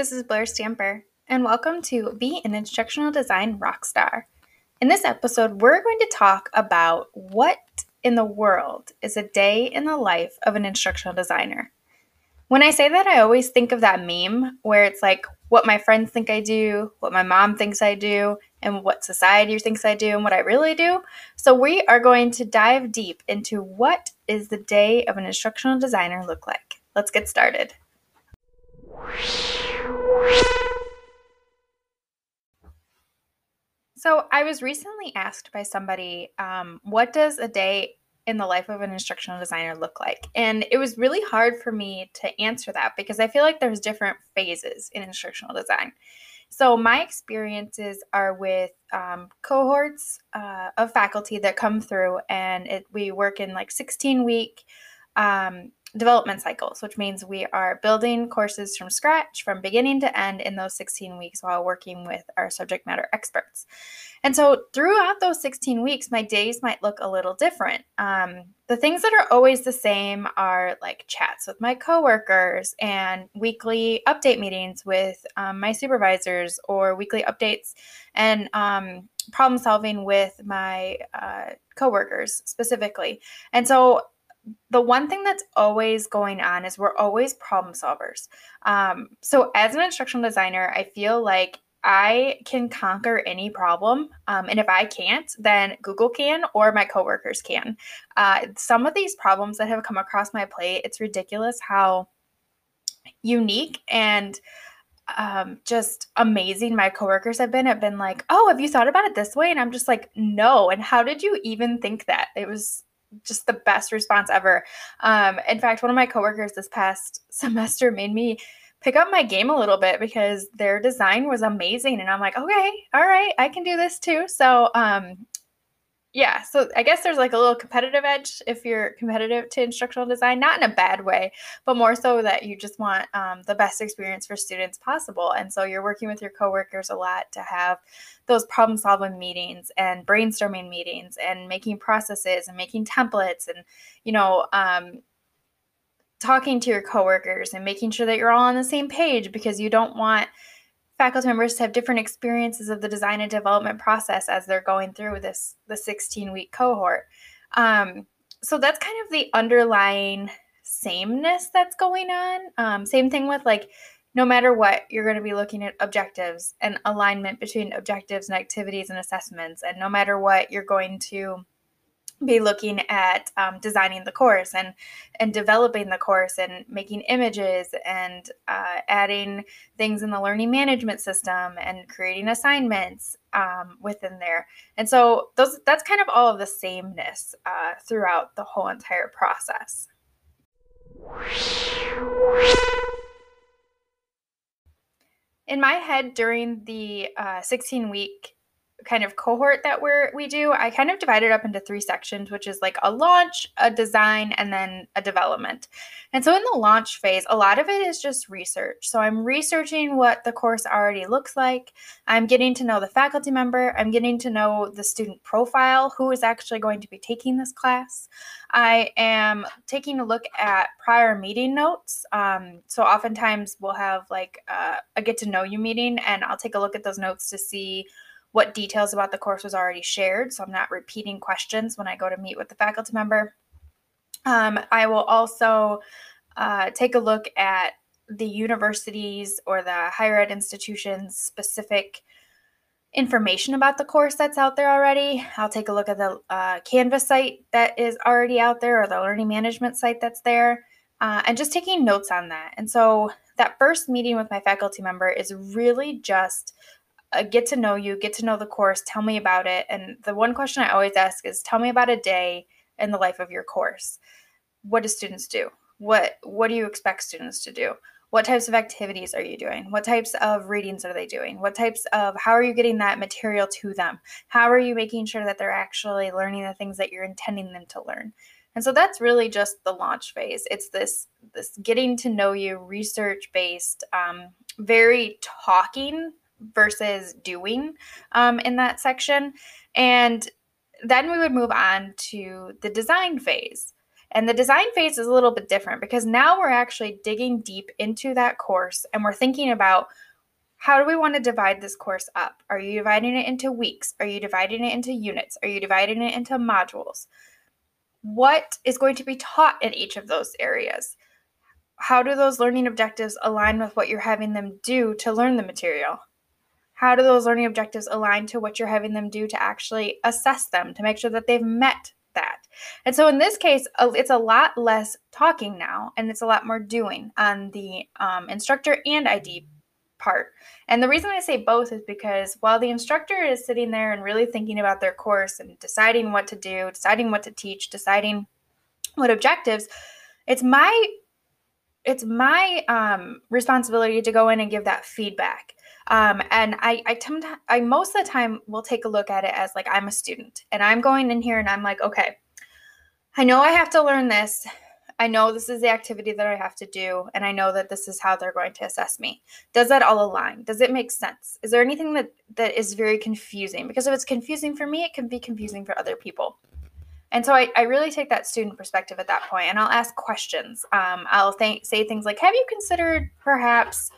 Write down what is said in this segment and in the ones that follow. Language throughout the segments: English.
This is Blair Stamper, and welcome to Be an Instructional Design Rockstar. In this episode, we're going to talk about what in the world is a day in the life of an instructional designer. When I say that, I always think of that meme where it's like what my friends think I do, what my mom thinks I do, and what society thinks I do, and what I really do. So we are going to dive deep into what is the day of an instructional designer look like. Let's get started. So I was recently asked by somebody, what does a day in the life of an instructional designer look like? And it was really hard for me to answer that because I feel like there's different phases in instructional design. So my experiences are with cohorts of faculty that come through, and we work in like 16-week development cycles, which means we are building courses from scratch from beginning to end in those 16 weeks while working with our subject matter experts. And so throughout those 16 weeks, my days might look a little different. The things that are always the same are like chats with my coworkers and weekly update meetings with my supervisors, or weekly updates and problem solving with my coworkers specifically. And so the one thing that's always going on is we're always problem solvers. So as an instructional designer, I feel like I can conquer any problem. And if I can't, then Google can, or my coworkers can. Some of these problems that have come across my plate, it's ridiculous how unique and just amazing my coworkers have been. I've been like, oh, have you thought about it this way? And I'm just like, no. And how did you even think that? It was just the best response ever. In fact, one of my coworkers this past semester made me pick up my game a little bit because their design was amazing. And I'm like, okay, all right, I can do this too. So, so I guess there's like a little competitive edge if you're competitive to instructional design, not in a bad way, but more so that you just want the best experience for students possible. And so you're working with your coworkers a lot to have those problem solving meetings and brainstorming meetings and making processes and making templates and, talking to your coworkers and making sure that you're all on the same page, because you don't want faculty members have different experiences of the design and development process as they're going through the 16-week cohort. So that's kind of the underlying sameness that's going on. Same thing with like, no matter what, you're going to be looking at objectives and alignment between objectives and activities and assessments. And no matter what, you're going to be looking at designing the course and developing the course and making images and adding things in the learning management system and creating assignments within there. And so that's kind of all of the sameness throughout the whole entire process. In my head, during the 16-week kind of cohort that we do, I kind of divide it up into three sections, which is like a launch, a design, and then a development. And so in the launch phase, a lot of it is just research. So I'm researching what the course already looks like. I'm getting to know the faculty member. I'm getting to know the student profile, who is actually going to be taking this class. I am taking a look at prior meeting notes. So oftentimes we'll have like a get to know you meeting, and I'll take a look at those notes to see what details about the course was already shared, so I'm not repeating questions when I go to meet with the faculty member. I will also take a look at the universities or the higher ed institutions' specific information about the course that's out there already. I'll take a look at the Canvas site that is already out there, or the learning management site that's there, and just taking notes on that. And so that first meeting with my faculty member is really just get to know you, get to know the course, tell me about it. And the one question I always ask is, tell me about a day in the life of your course. What do students do? What do you expect students to do? What types of activities are you doing? What types of readings are they doing? How are you getting that material to them? How are you making sure that they're actually learning the things that you're intending them to learn? And so that's really just the launch phase. It's this getting to know you, research-based, very talking versus doing in that section. And then we would move on to the design phase. And the design phase is a little bit different because now we're actually digging deep into that course and we're thinking about how do we want to divide this course up? Are you dividing it into weeks? Are you dividing it into units? Are you dividing it into modules? What is going to be taught in each of those areas? How do those learning objectives align with what you're having them do to learn the material? How do those learning objectives align to what you're having them do to actually assess them, to make sure that they've met that? And so in this case, it's a lot less talking now, and it's a lot more doing on the instructor and ID part. And the reason I say both is because while the instructor is sitting there and really thinking about their course and deciding what to do, deciding what to teach, deciding what objectives, it's my responsibility to go in and give that feedback. And I most of the time will take a look at it as like I'm a student and I'm going in here and I'm like, okay, I know I have to learn this. I know this is the activity that I have to do, and I know that this is how they're going to assess me. Does that all align? Does it make sense? Is there anything that is very confusing? Because if it's confusing for me, it can be confusing for other people. And so I really take that student perspective at that point, and I'll ask questions. I'll say things like, have you considered perhaps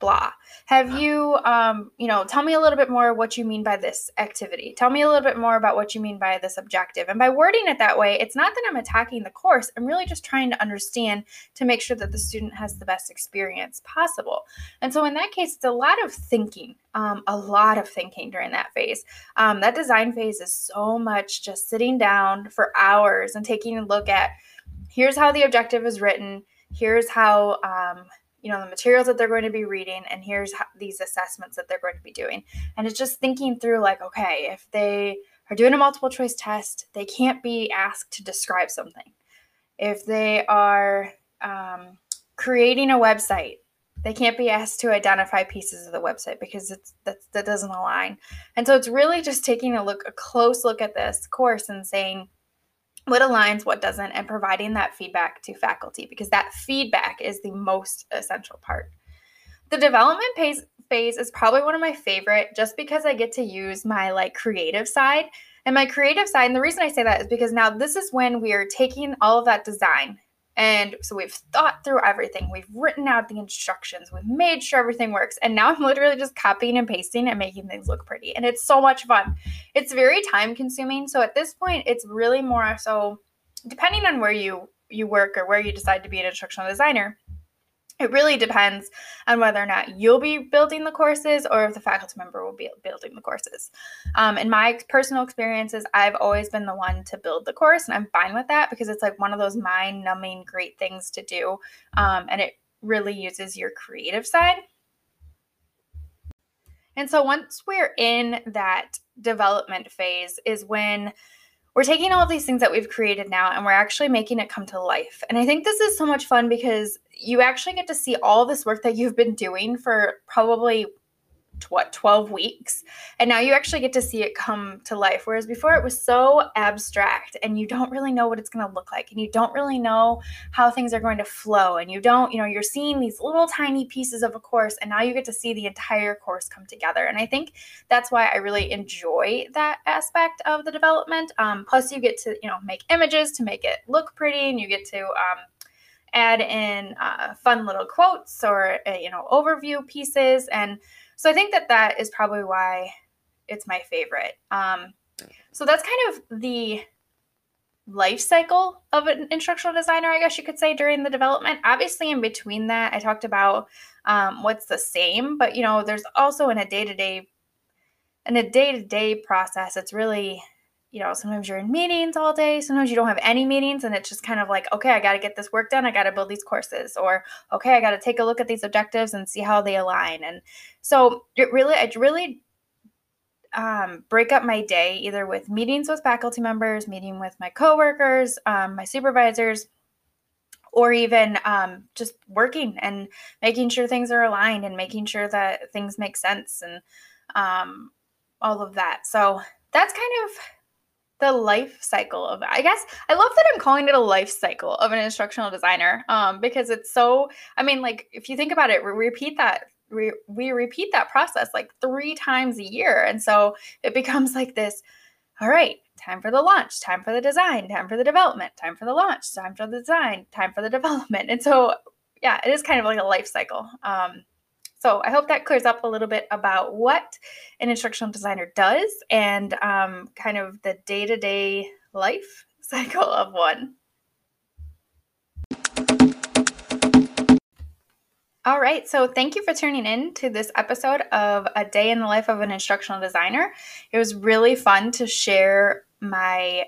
blah? Have you, tell me a little bit more what you mean by this activity. Tell me a little bit more about what you mean by this objective. And by wording it that way, it's not that I'm attacking the course. I'm really just trying to understand to make sure that the student has the best experience possible. And so in that case, it's a lot of thinking during that phase. That design phase is so much just sitting down for hours and taking a look at, here's how the objective is written. Here's how, the materials that they're going to be reading, and here's these assessments that they're going to be doing. And it's just thinking through like, okay, if they are doing a multiple choice test, they can't be asked to describe something. If they are creating a website, they can't be asked to identify pieces of the website because that doesn't align. And so it's really just taking a close look at this course and saying, what aligns, what doesn't, and providing that feedback to faculty, because that feedback is the most essential part. The development phase is probably one of my favorite, just because I get to use my creative side. And my creative side, and the reason I say that is because now this is when we are taking all of that design. And so we've thought through everything. We've written out the instructions. We've made sure everything works. And now I'm literally just copying and pasting and making things look pretty. And it's so much fun. It's very time consuming. So at this point, it's really more so depending on where you work or where you decide to be an instructional designer. It really depends on whether or not you'll be building the courses or if the faculty member will be building the courses. In my personal experiences, I've always been the one to build the course, and I'm fine with that because it's like one of those mind-numbing great things to do, and it really uses your creative side. And so once we're in that development phase is when we're taking all of these things that we've created now and we're actually making it come to life. And I think this is so much fun because you actually get to see all this work that you've been doing for probably, 12 weeks. And now you actually get to see it come to life. Whereas before it was so abstract and you don't really know what it's going to look like. And you don't really know how things are going to flow. And you don't, you're seeing these little tiny pieces of a course, and now you get to see the entire course come together. And I think that's why I really enjoy that aspect of the development. Plus you get to, make images to make it look pretty, and you get to, add in fun little quotes or, overview pieces. And so I think that is probably why it's my favorite. So that's kind of the life cycle of an instructional designer, I guess you could say, during the development. Obviously, in between that, I talked about what's the same, but there's also in a day-to-day process, it's really, sometimes you're in meetings all day. Sometimes you don't have any meetings, and it's just kind of like, okay, I got to get this work done. I got to build these courses, or okay, I got to take a look at these objectives and see how they align. And so I really break up my day either with meetings with faculty members, meeting with my coworkers, my supervisors, or even just working and making sure things are aligned and making sure that things make sense and all of that. So that's kind of the life cycle of it. I guess I love that I'm calling it a life cycle of an instructional designer because it's so, if you think about it, we repeat that process 3 times a year. And so it becomes like this, all right, time for the launch, time for the design, time for the development, time for the launch, time for the design, time for the development. And so, yeah, it is kind of like a life cycle. So I hope that clears up a little bit about what an instructional designer does and kind of the day-to-day life cycle of one. All right, so thank you for tuning in to this episode of A Day in the Life of an Instructional Designer. It was really fun to share my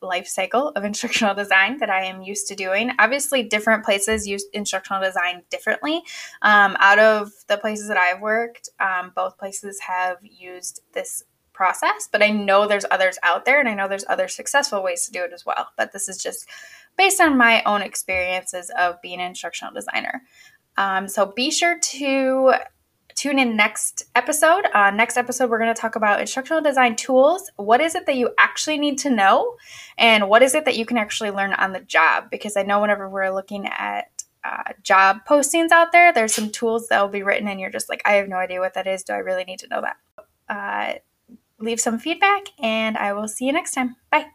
life cycle of instructional design that I am used to doing. Obviously, different places use instructional design differently. Out of the places that I've worked, both places have used this process, but I know there's others out there, and I know there's other successful ways to do it as well. But this is just based on my own experiences of being an instructional designer. So be sure to tune in next episode. Next episode, we're going to talk about instructional design tools. What is it that you actually need to know? And what is it that you can actually learn on the job? Because I know whenever we're looking at job postings out there, there's some tools that will be written and you're just like, I have no idea what that is. Do I really need to know that? Leave some feedback and I will see you next time. Bye.